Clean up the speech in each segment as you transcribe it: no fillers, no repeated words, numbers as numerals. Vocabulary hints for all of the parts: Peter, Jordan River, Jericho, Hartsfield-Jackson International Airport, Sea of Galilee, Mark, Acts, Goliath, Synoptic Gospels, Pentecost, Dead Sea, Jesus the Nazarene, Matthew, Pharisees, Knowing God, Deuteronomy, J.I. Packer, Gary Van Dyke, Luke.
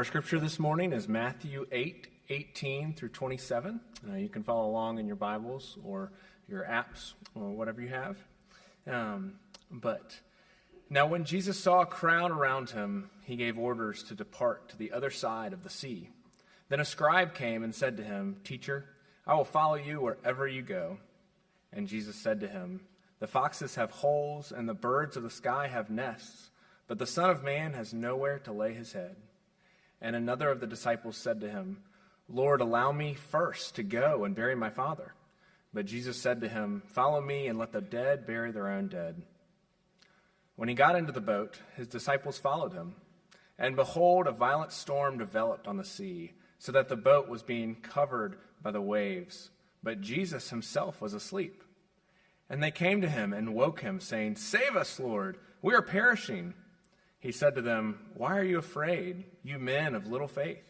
Our scripture this morning is Matthew 8:18 through 27. You can follow along in your Bibles or your apps or whatever you have. But now when Jesus saw a crowd around him, he gave orders to depart to the other side of the sea. Then a scribe came and said to him, "Teacher, I will follow you wherever you go." And Jesus said to him, "The foxes have holes and the birds of the sky have nests, but the Son of Man has nowhere to lay his head." And another of the disciples said to him, "Lord, allow me first to go and bury my father." But Jesus said to him, "Follow me and let the dead bury their own dead." When he got into the boat, his disciples followed him. And behold, a violent storm developed on the sea, so that the boat was being covered by the waves. But Jesus himself was asleep. And they came to him and woke him, saying, "Save us, Lord, we are perishing." He said to them, "Why are you afraid, you men of little faith?"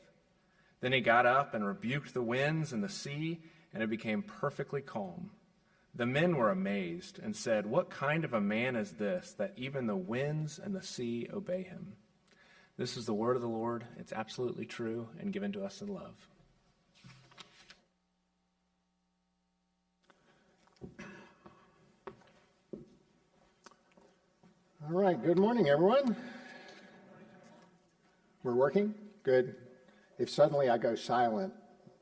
Then he got up and rebuked the winds and the sea, and it became perfectly calm. The men were amazed and said, "What kind of a man is this, that even the winds and the sea obey him?" This is the word of the Lord. It's absolutely true and given to us in love. All right, good morning, everyone. We're working? Good. If suddenly I go silent,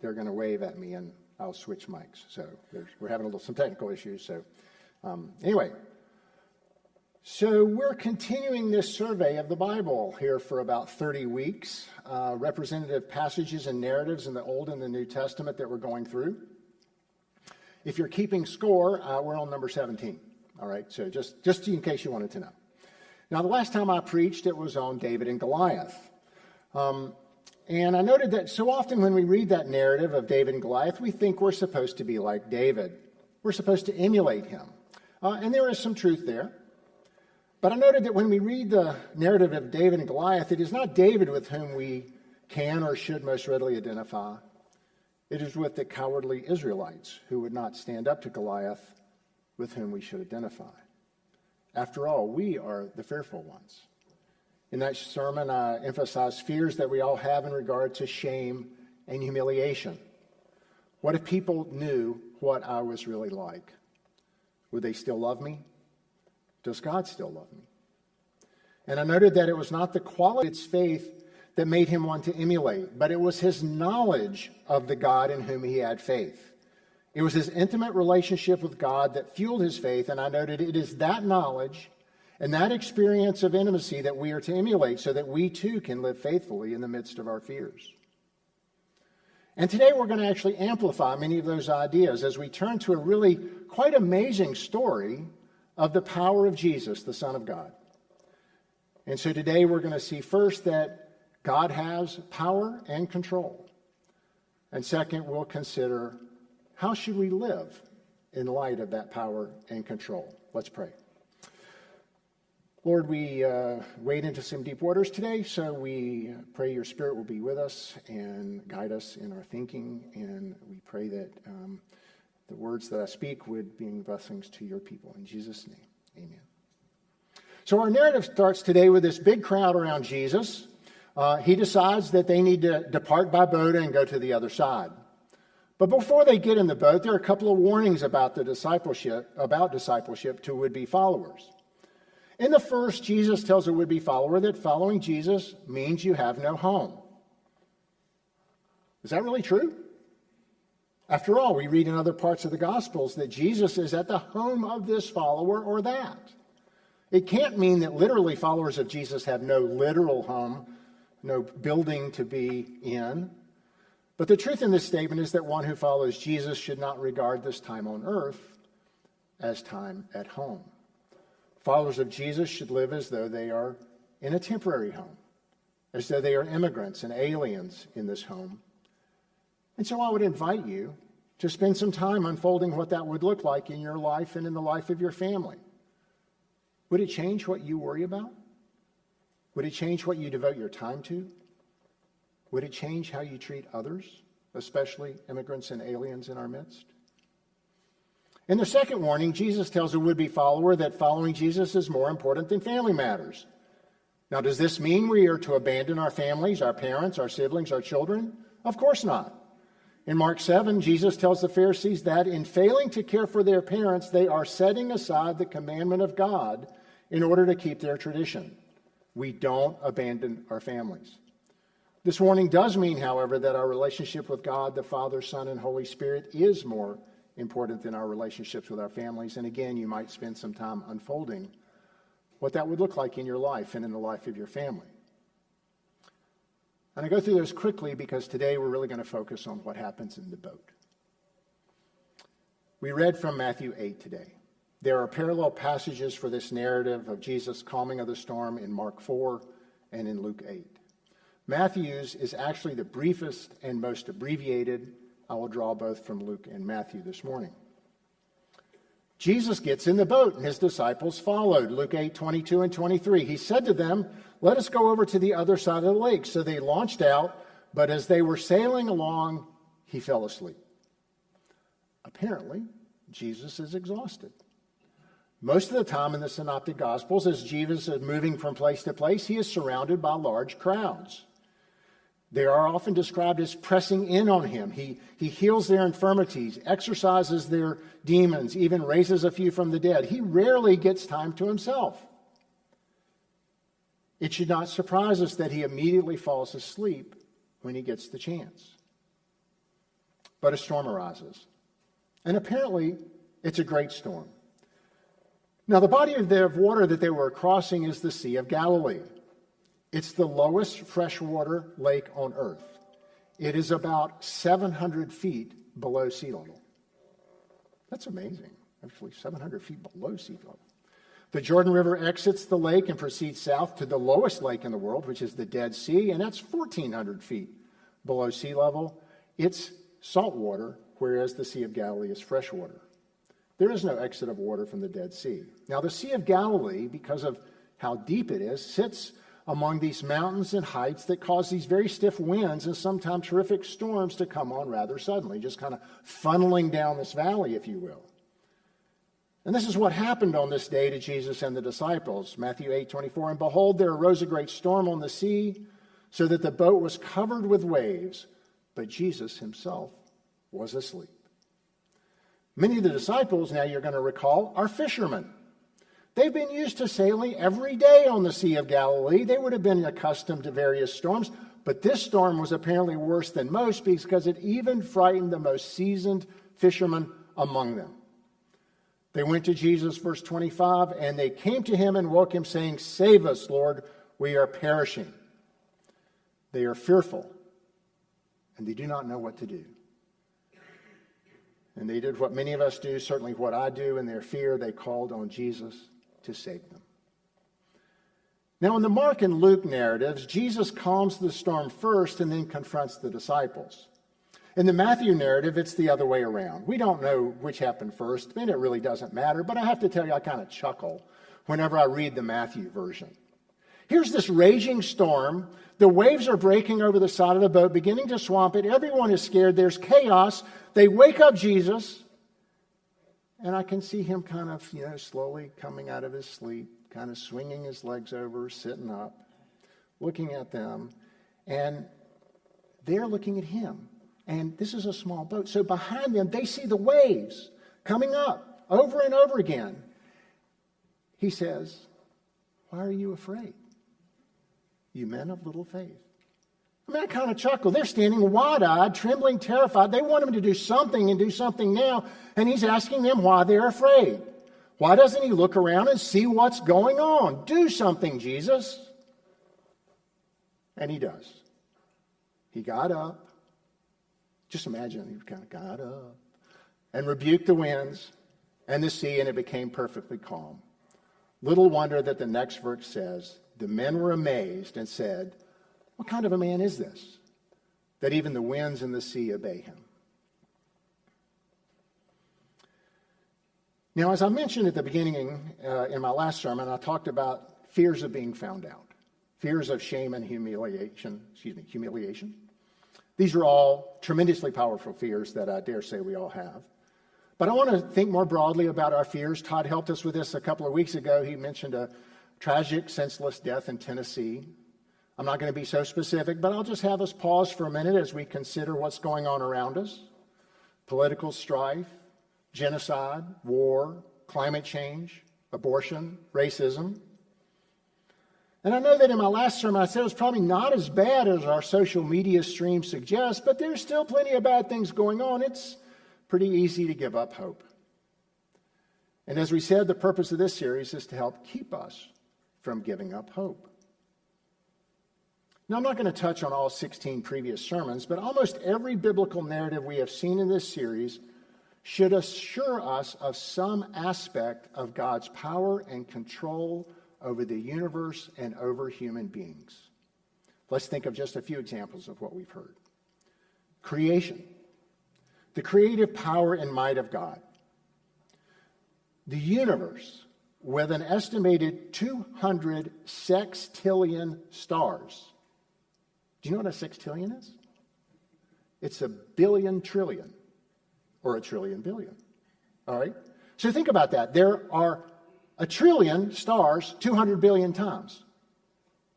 they're going to wave at me and I'll switch mics. So we're having some technical issues. So anyway, so we're continuing this survey of the Bible here for about 30 weeks, representative passages and narratives in the Old and the New Testament that we're going through. If you're keeping score, we're on number 17. All right, so just in case you wanted to know. Now, the last time I preached, it was on David and Goliath. And I noted that so often when we read that narrative of David and Goliath, we think we're supposed to be like David. We're supposed to emulate him. And there is some truth there. But I noted that when we read the narrative of David and Goliath, it is not David with whom we can or should most readily identify. It is with the cowardly Israelites who would not stand up to Goliath, with whom we should identify. After all, we are the fearful ones. In that sermon, I emphasized fears that we all have in regard to shame and humiliation. What if people knew what I was really like? Would they still love me? Does God still love me? And I noted that it was not the quality of his faith that made him want to emulate, but it was his knowledge of the God in whom he had faith. It was his intimate relationship with God that fueled his faith, and I noted it is that knowledge and that experience of intimacy that we are to emulate so that we too can live faithfully in the midst of our fears. And today we're going to actually amplify many of those ideas as we turn to a really quite amazing story of the power of Jesus, the Son of God. And so today we're going to see first that God has power and control. And second, we'll consider how should we live in light of that power and control? Let's pray. Lord, we wade into some deep waters today, so we pray your Spirit will be with us and guide us in our thinking, and we pray that the words that I speak would be blessings to your people. In Jesus' name, amen. So our narrative starts today with this big crowd around Jesus. He decides that they need to depart by boat and go to the other side. But before they get in the boat, there are a couple of warnings about discipleship to would-be followers. In the first, Jesus tells a would-be follower that following Jesus means you have no home. Is that really true? After all, we read in other parts of the Gospels that Jesus is at the home of this follower or that. It can't mean that literally followers of Jesus have no literal home, no building to be in. But the truth in this statement is that one who follows Jesus should not regard this time on earth as time at home. Followers of Jesus should live as though they are in a temporary home, as though they are immigrants and aliens in this home. And so I would invite you to spend some time unfolding what that would look like in your life and in the life of your family. Would it change what you worry about? Would it change what you devote your time to? Would it change how you treat others, especially immigrants and aliens in our midst? In the second warning, Jesus tells a would-be follower that following Jesus is more important than family matters. Now, does this mean we are to abandon our families, our parents, our siblings, our children? Of course not. In Mark 7, Jesus tells the Pharisees that in failing to care for their parents, they are setting aside the commandment of God in order to keep their tradition. We don't abandon our families. This warning does mean, however, that our relationship with God, the Father, Son, and Holy Spirit is more important than our relationships with our families. And again, you might spend some time unfolding what that would look like in your life and in the life of your family. And I go through those quickly because today we're really going to focus on what happens in the boat. We read from Matthew 8 today. There are parallel passages for this narrative of Jesus' calming of the storm in Mark 4 and in Luke 8. Matthew's is actually the briefest and most abbreviated. I will draw both from Luke and Matthew this morning. Jesus gets in the boat and his disciples followed. Luke 8, 22 and 23. He said to them, "Let us go over to the other side of the lake." So they launched out, but as they were sailing along, he fell asleep. Apparently, Jesus is exhausted. Most of the time in the Synoptic Gospels, as Jesus is moving from place to place, he is surrounded by large crowds. They are often described as pressing in on him. He heals their infirmities, exorcises their demons, even raises a few from the dead. He rarely gets time to himself. It should not surprise us that he immediately falls asleep when he gets the chance. But a storm arises. And apparently, it's a great storm. Now, the body of water that they were crossing is the Sea of Galilee. It's the lowest freshwater lake on earth. It is about 700 feet below sea level. That's amazing. Actually, 700 feet below sea level. The Jordan River exits the lake and proceeds south to the lowest lake in the world, which is the Dead Sea, and that's 1,400 feet below sea level. It's salt water, whereas the Sea of Galilee is freshwater. There is no exit of water from the Dead Sea. Now, the Sea of Galilee, because of how deep it is, sits among these mountains and heights that cause these very stiff winds and sometimes terrific storms to come on rather suddenly, just kind of funneling down this valley, if you will. And this is what happened on this day to Jesus and the disciples. Matthew 8, 24, "And behold, there arose a great storm on the sea, so that the boat was covered with waves, but Jesus himself was asleep." Many of the disciples, now you're going to recall, are fishermen. They've been used to sailing every day on the Sea of Galilee. They would have been accustomed to various storms, but this storm was apparently worse than most because it even frightened the most seasoned fishermen among them. They went to Jesus, verse 25, and they came to him and woke him, saying, "Save us, Lord, we are perishing." They are fearful, and they do not know what to do. And they did what many of us do, certainly what I do, in their fear. They called on Jesus to save them. Now, in the Mark and Luke narratives, Jesus calms the storm first and then confronts the disciples. In the Matthew narrative, it's the other way around. We don't know which happened first, and it really doesn't matter, but I have to tell you, I kind of chuckle whenever I read the Matthew version. Here's this raging storm. The waves are breaking over the side of the boat, beginning to swamp it. Everyone is scared. There's chaos. They wake up Jesus, and I can see him kind of, slowly coming out of his sleep, kind of swinging his legs over, sitting up, looking at them, and they're looking at him. And this is a small boat. So behind them, they see the waves coming up over and over again. He says, "Why are you afraid, you men of little faith?" I mean, I kind of chuckle. They're standing wide-eyed, trembling, terrified. They want him to do something and do something now, and he's asking them why they're afraid. Why doesn't he look around and see what's going on? Do something, Jesus. And he does. He got up. Just imagine, he kind of got up and rebuked the winds and the sea, and it became perfectly calm. Little wonder that the next verse says, "The men were amazed and said, 'What kind of a man is this, that even the winds and the sea obey him?'" Now, as I mentioned at the beginning in my last sermon, I talked about fears of being found out, fears of shame and humiliation. These are all tremendously powerful fears that I dare say we all have. But I want to think more broadly about our fears. Todd helped us with this a couple of weeks ago. He mentioned a tragic, senseless death in Tennessee. I'm not going to be so specific, but I'll just have us pause for a minute as we consider what's going on around us. Political strife, genocide, war, climate change, abortion, racism. And I know that in my last sermon I said it was probably not as bad as our social media stream suggests, but there's still plenty of bad things going on. It's pretty easy to give up hope. And as we said, the purpose of this series is to help keep us from giving up hope. Now, I'm not going to touch on all 16 previous sermons, but almost every biblical narrative we have seen in this series should assure us of some aspect of God's power and control over the universe and over human beings. Let's think of just a few examples of what we've heard. Creation, the creative power and might of God. The universe, with an estimated 200 sextillion stars. Do you know what a sextillion is? It's a billion trillion, or a trillion billion. All right? So think about that. There are a trillion stars 200 billion times.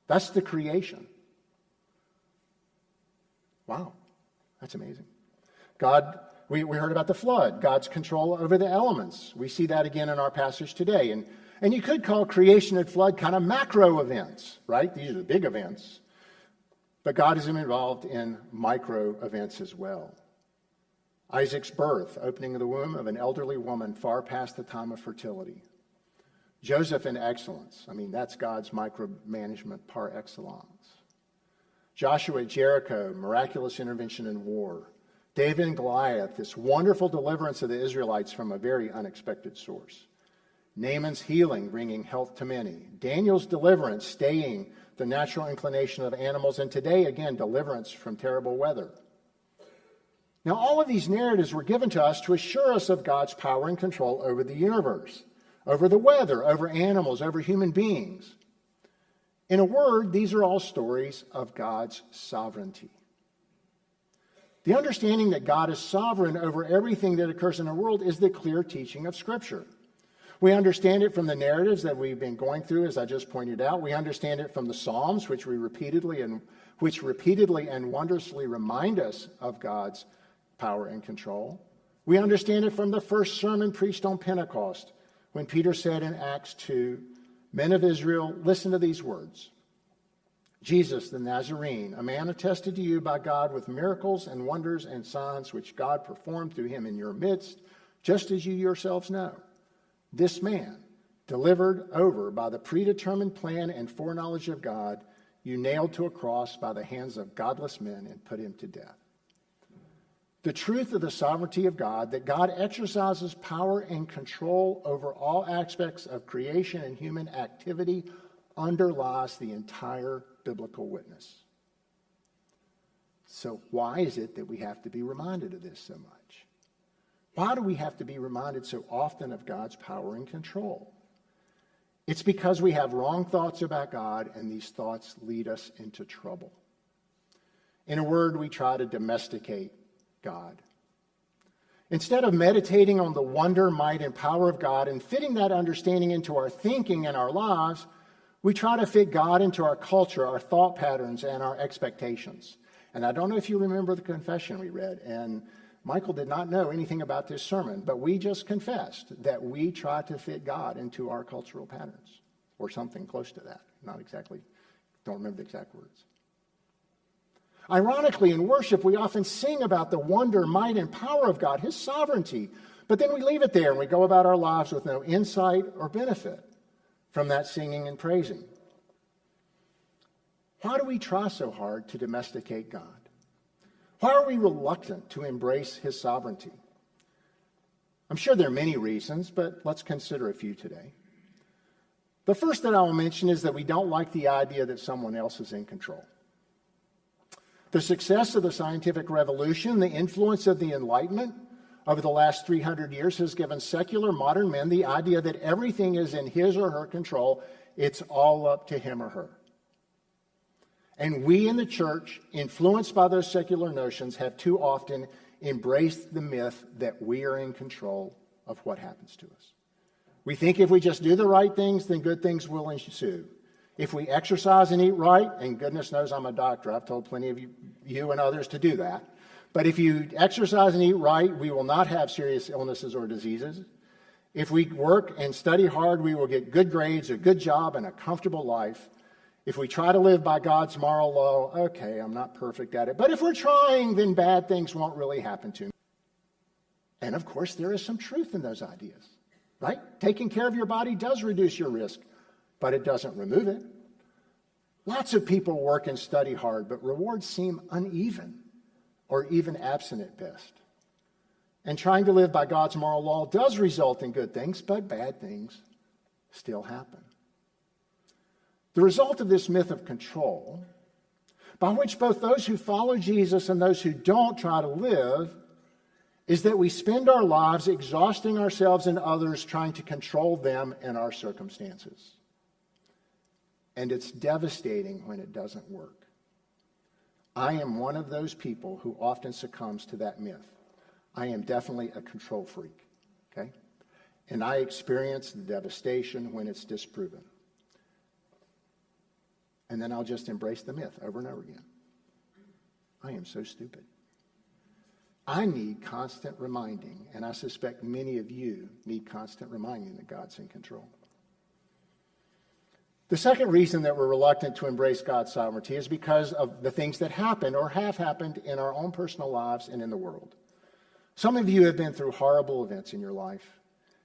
That's the creation. Wow. That's amazing. God... We heard about the flood, God's control over the elements. We see that again in our passage today. And you could call creation and flood kind of macro events, right? These are the big events. But God is involved in micro events as well. Isaac's birth, opening of the womb of an elderly woman far past the time of fertility. Joseph in excellence. I mean, that's God's micromanagement par excellence. Joshua at Jericho, miraculous intervention in war. David and Goliath, this wonderful deliverance of the Israelites from a very unexpected source. Naaman's healing, bringing health to many. Daniel's deliverance, staying the natural inclination of animals. And today, again, deliverance from terrible weather. Now, all of these narratives were given to us to assure us of God's power and control over the universe, over the weather, over animals, over human beings. In a word, these are all stories of God's sovereignty. The understanding that God is sovereign over everything that occurs in our world is the clear teaching of Scripture. We understand it from the narratives that we've been going through, as I just pointed out. We understand it from the Psalms, which repeatedly and wondrously remind us of God's power and control. We understand it from the first sermon preached on Pentecost, when Peter said in Acts 2, "Men of Israel, listen to these words. Jesus the Nazarene, a man attested to you by God with miracles and wonders and signs which God performed through him in your midst, just as you yourselves know. This man, delivered over by the predetermined plan and foreknowledge of God, you nailed to a cross by the hands of godless men and put him to death." The truth of the sovereignty of God, that God exercises power and control over all aspects of creation and human activity, underlies the entire biblical witness. So why is it that we have to be reminded of this so much? Why do we have to be reminded so often of God's power and control? It's because we have wrong thoughts about God, and these thoughts lead us into trouble. In a word, we try to domesticate God. Instead of meditating on the wonder, might, and power of God and fitting that understanding into our thinking and our lives, we try to fit God into our culture, our thought patterns, and our expectations. And I don't know if you remember the confession we read, and Michael did not know anything about this sermon, but we just confessed that we try to fit God into our cultural patterns, or something close to that. Not exactly, don't remember the exact words. Ironically, in worship, we often sing about the wonder, might, and power of God, His sovereignty, but then we leave it there and we go about our lives with no insight or benefit from that singing and praising. Why do we try so hard to domesticate God? Why are we reluctant to embrace His sovereignty? I'm sure there are many reasons, but let's consider a few today. The first that I will mention is that we don't like the idea that someone else is in control. The success of the scientific revolution, the influence of the Enlightenment, over the last 300 years has given secular modern men the idea that everything is in his or her control. It's all up to him or her. And we in the church, influenced by those secular notions, have too often embraced the myth that we are in control of what happens to us. We think if we just do the right things, then good things will ensue. If we exercise and eat right, and goodness knows I'm a doctor, I've told plenty of you and others to do that. But if you exercise and eat right, we will not have serious illnesses or diseases. If we work and study hard, we will get good grades, a good job, and a comfortable life. If we try to live by God's moral law, okay, I'm not perfect at it. But if we're trying, then bad things won't really happen to me. And of course, there is some truth in those ideas, right? Taking care of your body does reduce your risk, but it doesn't remove it. Lots of people work and study hard, but rewards seem uneven or even absent at best. And trying to live by God's moral law does result in good things, but bad things still happen. The result of this myth of control, by which both those who follow Jesus and those who don't try to live, is that we spend our lives exhausting ourselves and others trying to control them and our circumstances. And it's devastating when it doesn't work. I am one of those people who often succumbs to that myth. I am definitely a control freak, okay? And I experience the devastation when it's disproven. And then I'll just embrace the myth over and over again. I am so stupid. I need constant reminding, and I suspect many of you need constant reminding that God's in control. The second reason that we're reluctant to embrace God's sovereignty is because of the things that happen or have happened in our own personal lives and in the world. Some of you have been through horrible events in your life,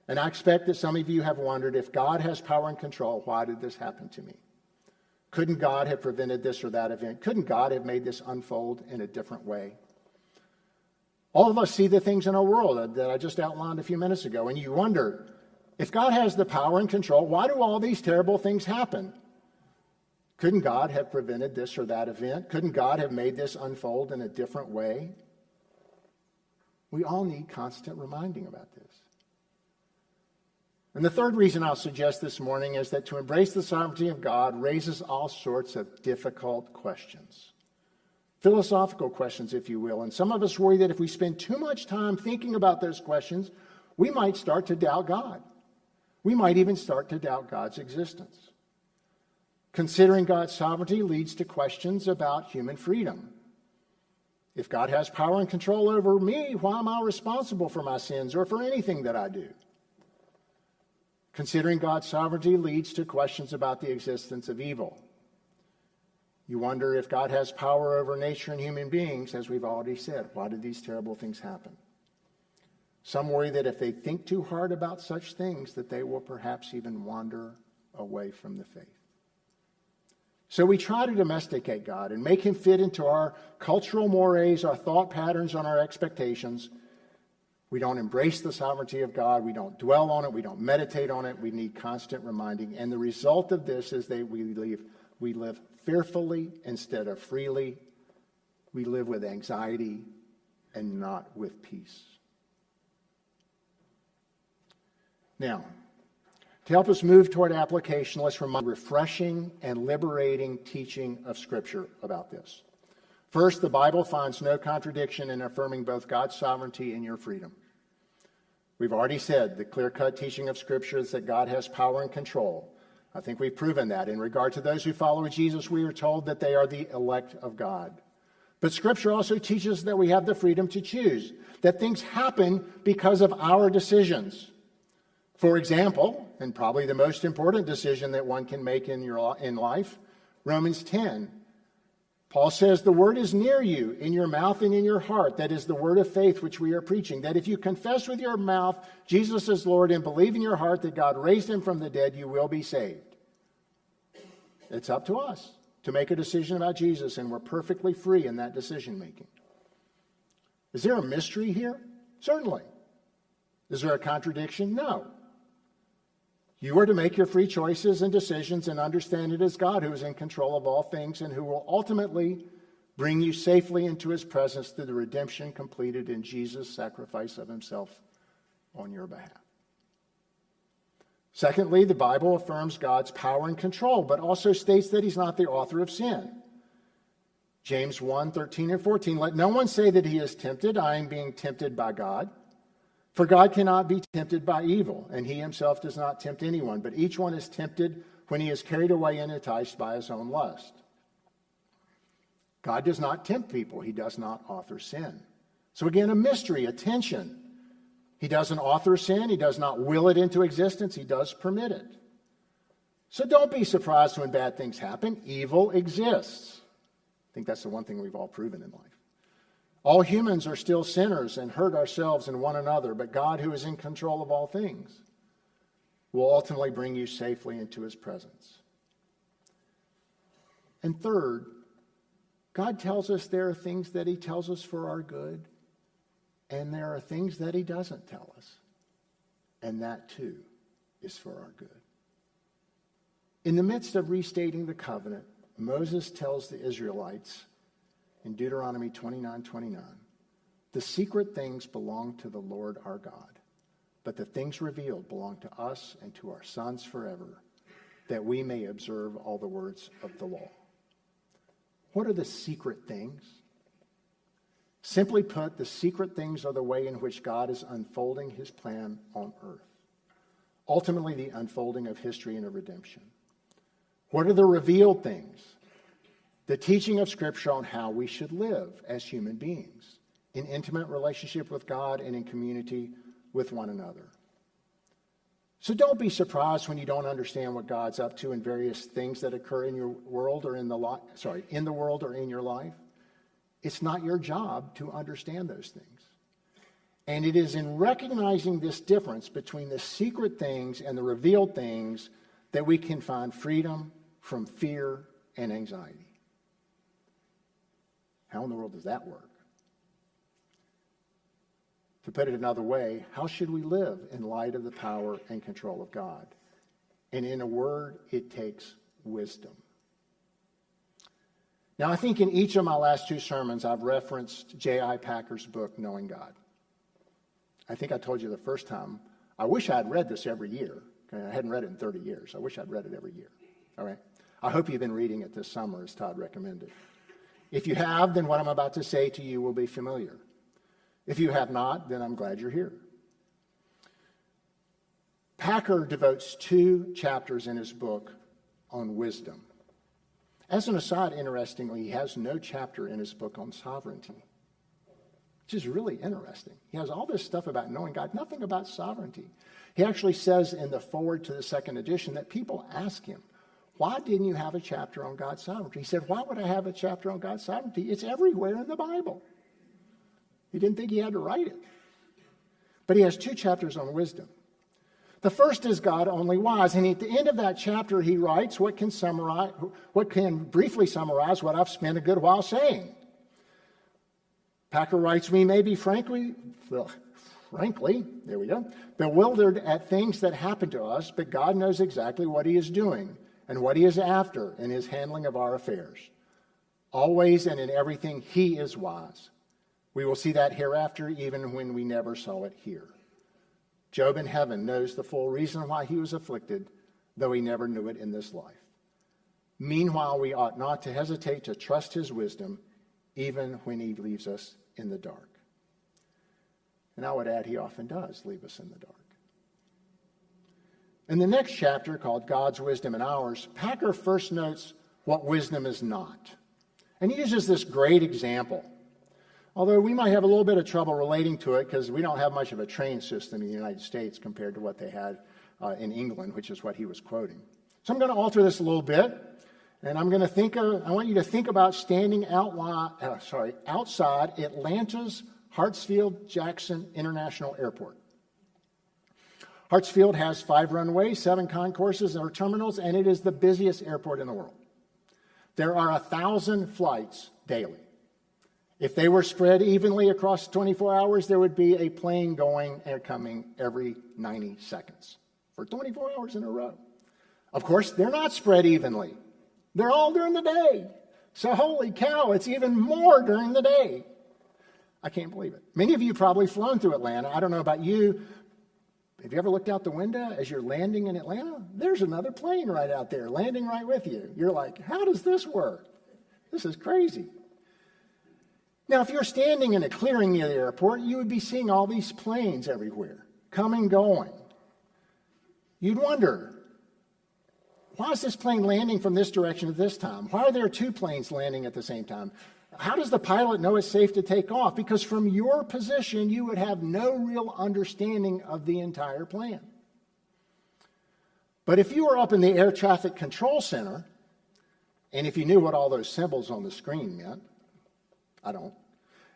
and I expect that some of you have wondered, if God has power and control, why did this happen to me? Couldn't God have prevented this or that event? Couldn't God have made this unfold in a different way? All of us see the things in our world that I just outlined a few minutes ago, and you wonder, if God has the power and control, why do all these terrible things happen? Couldn't God have prevented this or that event? Couldn't God have made this unfold in a different way? We all need constant reminding about this. And the third reason I'll suggest this morning is that to embrace the sovereignty of God raises all sorts of difficult questions. Philosophical questions, if you will. And some of us worry that if we spend too much time thinking about those questions, we might start to doubt God. We might even start to doubt God's existence. Considering God's sovereignty leads to questions about human freedom. If God has power and control over me, why am I responsible for my sins or for anything that I do? Considering God's sovereignty leads to questions about the existence of evil. You wonder, if God has power over nature and human beings, as we've already said, why did these terrible things happen? Some worry that if they think too hard about such things, that they will perhaps even wander away from the faith. So we try to domesticate God and make him fit into our cultural mores, our thought patterns, and our expectations. We don't embrace the sovereignty of God. We don't dwell on it. We don't meditate on it. We need constant reminding. And the result of this is that we live fearfully instead of freely. We live with anxiety and not with peace. Now, to help us move toward application, let's remember refreshing and liberating teaching of Scripture about this. First, the Bible finds no contradiction in affirming both God's sovereignty and your freedom. We've already said the clear-cut teaching of Scripture is that God has power and control. I think we've proven that. In regard to those who follow Jesus, we are told that they are the elect of God. But Scripture also teaches that we have the freedom to choose, that things happen because of our decisions. For example, and probably the most important decision that one can make in life, Romans 10. Paul says, the word is near you, in your mouth and in your heart. That is the word of faith which we are preaching. That if you confess with your mouth Jesus is Lord and believe in your heart that God raised him from the dead, you will be saved. It's up to us to make a decision about Jesus, and we're perfectly free in that decision making. Is there a mystery here? Certainly. Is there a contradiction? No. You are to make your free choices and decisions and understand it is God who is in control of all things and who will ultimately bring you safely into his presence through the redemption completed in Jesus' sacrifice of himself on your behalf. Secondly, the Bible affirms God's power and control, but also states that he's not the author of sin. James 1:13 and 14, let no one say that he is tempted. I am being tempted by God. For God cannot be tempted by evil, and he himself does not tempt anyone, but each one is tempted when he is carried away and enticed by his own lust. God does not tempt people. He does not author sin. So again, a mystery, a tension. He doesn't author sin. He does not will it into existence. He does permit it. So don't be surprised when bad things happen. Evil exists. I think that's the one thing we've all proven in life. All humans are still sinners and hurt ourselves and one another, but God, who is in control of all things, will ultimately bring you safely into his presence. And third, God tells us there are things that he tells us for our good, and there are things that he doesn't tell us, and that too is for our good. In the midst of restating the covenant, Moses tells the Israelites in Deuteronomy 29:29, the secret things belong to the Lord our God, but the things revealed belong to us and to our sons forever, that we may observe all the words of the law. What are the secret things? Simply put, the secret things are the way in which God is unfolding his plan on earth, ultimately the unfolding of history and of redemption. What are the revealed things? The teaching of Scripture on how we should live as human beings in intimate relationship with God and in community with one another. So don't be surprised when you don't understand what God's up to in various things that occur in your world or in the world or in your life. It's not your job to understand those things. And it is in recognizing this difference between the secret things and the revealed things that we can find freedom from fear and anxiety. How in the world does that work? To put it another way, how should we live in light of the power and control of God? And in a word, it takes wisdom. Now, I think in each of my last two sermons, I've referenced J.I. Packer's book, Knowing God. I think I told you the first time, I wish I had read this every year. I hadn't read it in 30 years. I wish I'd read it every year. All right? I hope you've been reading it this summer, as Todd recommended. If you have, then what I'm about to say to you will be familiar. If you have not, then I'm glad you're here. Packer devotes 2 chapters in his book on wisdom. As an aside, interestingly, he has no chapter in his book on sovereignty, which is really interesting. He has all this stuff about knowing God, nothing about sovereignty. He actually says in the foreword to the second edition that people ask him, why didn't you have a chapter on God's sovereignty? He said, why would I have a chapter on God's sovereignty? It's everywhere in the Bible. He didn't think he had to write it. But he has 2 chapters on wisdom. The first is God Only Wise, and at the end of that chapter he writes what can briefly summarize what I've spent a good while saying. Packer writes, we may be bewildered at things that happen to us, but God knows exactly what he is doing and what he is after in his handling of our affairs. Always and in everything he is wise. We will see that hereafter, even when we never saw it here. Job in heaven knows the full reason why he was afflicted, though he never knew it in this life. Meanwhile, we ought not to hesitate to trust his wisdom, even when he leaves us in the dark. And I would add, he often does leave us in the dark. In the next chapter, called God's Wisdom and Ours, Packer first notes what wisdom is not. And he uses this great example, although we might have a little bit of trouble relating to it because we don't have much of a train system in the United States compared to what they had in England, which is what he was quoting. So I'm going to alter this a little bit, and I want you to think about standing outside Atlanta's Hartsfield-Jackson International Airport. Hartsfield has 5 runways, 7 concourses, and terminals, and it is the busiest airport in the world. There are 1,000 flights daily. If they were spread evenly across 24 hours, there would be a plane going and coming every 90 seconds for 24 hours in a row. Of course, they're not spread evenly. They're all during the day. So holy cow, it's even more during the day. I can't believe it. Many of you probably flown through Atlanta. I don't know about you. Have you ever looked out the window as you're landing in Atlanta? There's another plane right out there, landing right with you. You're like, how does this work? This is crazy. Now, if you're standing in a clearing near the airport, you would be seeing all these planes everywhere, coming, going. You'd wonder, why is this plane landing from this direction at this time? Why are there two planes landing at the same time? How does the pilot know it's safe to take off? Because from your position, you would have no real understanding of the entire plan. But if you were up in the air traffic control center, and if you knew what all those symbols on the screen meant, I don't,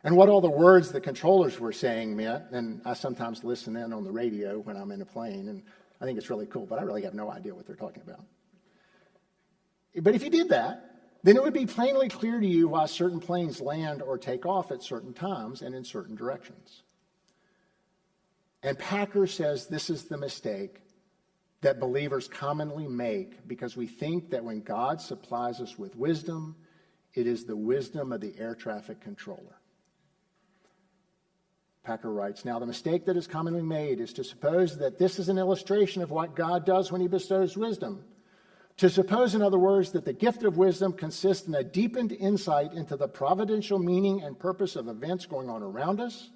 and what all the words the controllers were saying meant, and I sometimes listen in on the radio when I'm in a plane, and I think it's really cool, but I really have no idea what they're talking about. But if you did that, then it would be plainly clear to you why certain planes land or take off at certain times and in certain directions. And Packer says this is the mistake that believers commonly make, because we think that when God supplies us with wisdom, it is the wisdom of the air traffic controller. Packer writes, "Now the mistake that is commonly made is to suppose that this is an illustration of what God does when he bestows wisdom. To suppose, in other words, that the gift of wisdom consists in a deepened insight into the providential meaning and purpose of events going on around us,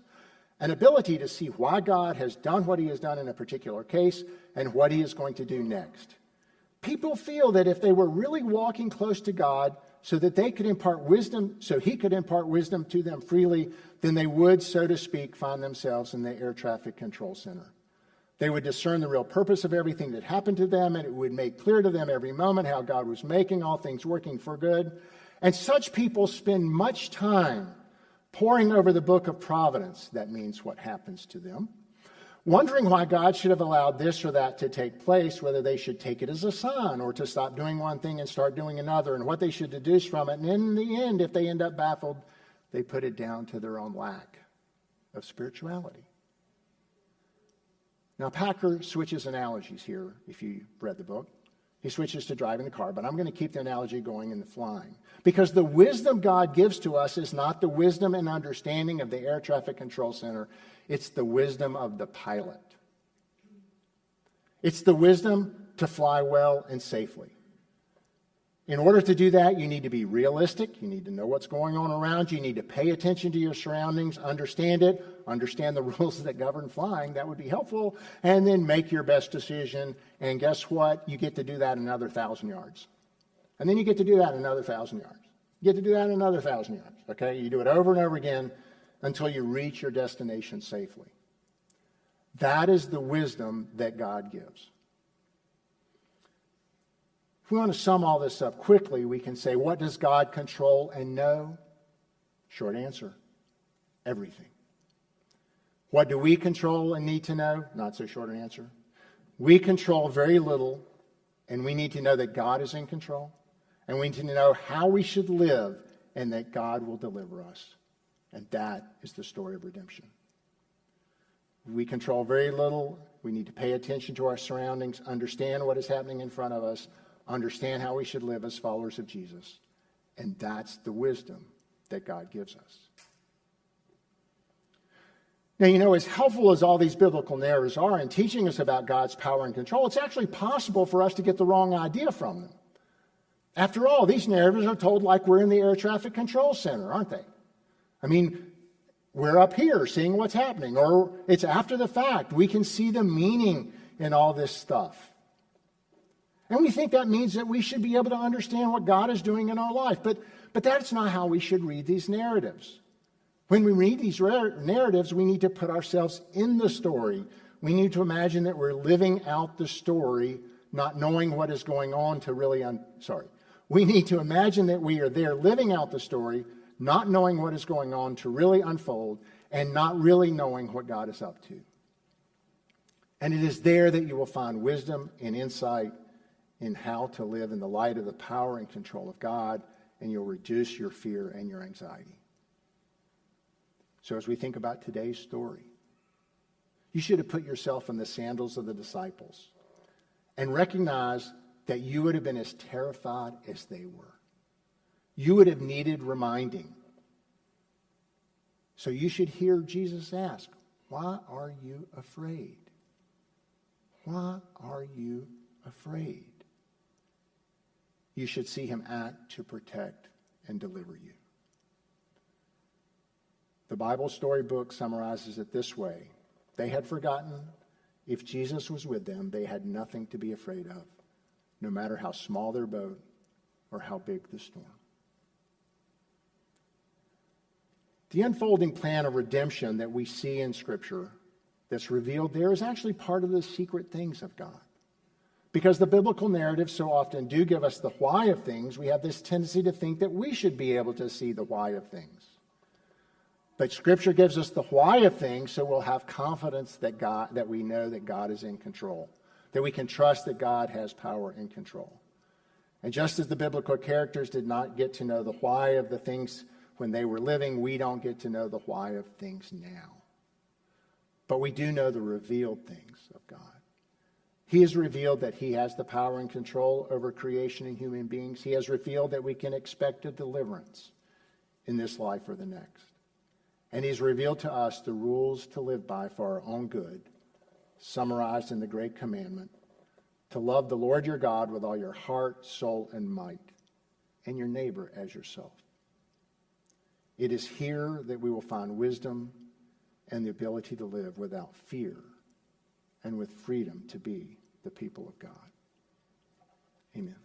an ability to see why God has done what he has done in a particular case and what he is going to do next. People feel that if they were really walking close to God so that they could impart wisdom, so he could impart wisdom to them freely, then they would, so to speak, find themselves in the air traffic control center. They would discern the real purpose of everything that happened to them, and it would make clear to them every moment how God was making all things working for good. And such people spend much time poring over the book of providence," that means what happens to them, "wondering why God should have allowed this or that to take place, whether they should take it as a sign or to stop doing one thing and start doing another, and what they should deduce from it. And in the end, if they end up baffled, they put it down to their own lack of spirituality." Now, Packer switches analogies here, if you read the book. He switches to driving the car, but I'm going to keep the analogy going in the flying. Because the wisdom God gives to us is not the wisdom and understanding of the air traffic control center. It's the wisdom of the pilot. It's the wisdom to fly well and safely. In order to do that, you need to be realistic. You need to know what's going on around you. You need to pay attention to your surroundings, understand it, understand the rules that govern flying. That would be helpful. And then make your best decision. And guess what? You get to do that another 1,000 yards. And then you get to do that another 1,000 yards. You get to do that another 1,000 yards. Okay? You do it over and over again until you reach your destination safely. That is the wisdom that God gives. If we want to sum all this up quickly, we can say, what does God control and know? Short answer, everything. What do we control and need to know? Not so short an answer. We control very little, and we need to know that God is in control, and we need to know how we should live, and that God will deliver us. And that is the story of redemption. We control very little. We need to pay attention to our surroundings, understand what is happening in front of us, understand how we should live as followers of Jesus. And that's the wisdom that God gives us. Now, you know, as helpful as all these biblical narratives are in teaching us about God's power and control, it's actually possible for us to get the wrong idea from them. After all, these narratives are told like we're in the air traffic control center, aren't they? I mean, we're up here seeing what's happening, or it's after the fact. We can see the meaning in all this stuff. And we think that means that we should be able to understand what God is doing in our life. But that's not how we should read these narratives. When we read these narratives, we need to put ourselves in the story. We need to imagine that we're living out the story, not knowing what is going on to really... We need to imagine that we are there living out the story, not knowing what is going on to really unfold, and not really knowing what God is up to. And it is there that you will find wisdom and insight in how to live in the light of the power and control of God, and you'll reduce your fear and your anxiety. So as we think about today's story, you should have put yourself in the sandals of the disciples and recognize that you would have been as terrified as they were. You would have needed reminding. So you should hear Jesus ask, "Why are you afraid? Why are you afraid?" You should see him act to protect and deliver you. The Bible storybook summarizes it this way. They had forgotten if Jesus was with them, they had nothing to be afraid of, no matter how small their boat or how big the storm. The unfolding plan of redemption that we see in Scripture that's revealed there is actually part of the secret things of God. Because the biblical narratives so often do give us the why of things, we have this tendency to think that we should be able to see the why of things. But Scripture gives us the why of things, so we'll have confidence that we know that God is in control, that we can trust that God has power and control. And just as the biblical characters did not get to know the why of the things when they were living, we don't get to know the why of things now. But we do know the revealed things of God. He has revealed that he has the power and control over creation and human beings. He has revealed that we can expect a deliverance in this life or the next. And he's revealed to us the rules to live by for our own good, summarized in the great commandment, to love the Lord your God with all your heart, soul, and might, and your neighbor as yourself. It is here that we will find wisdom and the ability to live without fear and with freedom to be the people of God. Amen.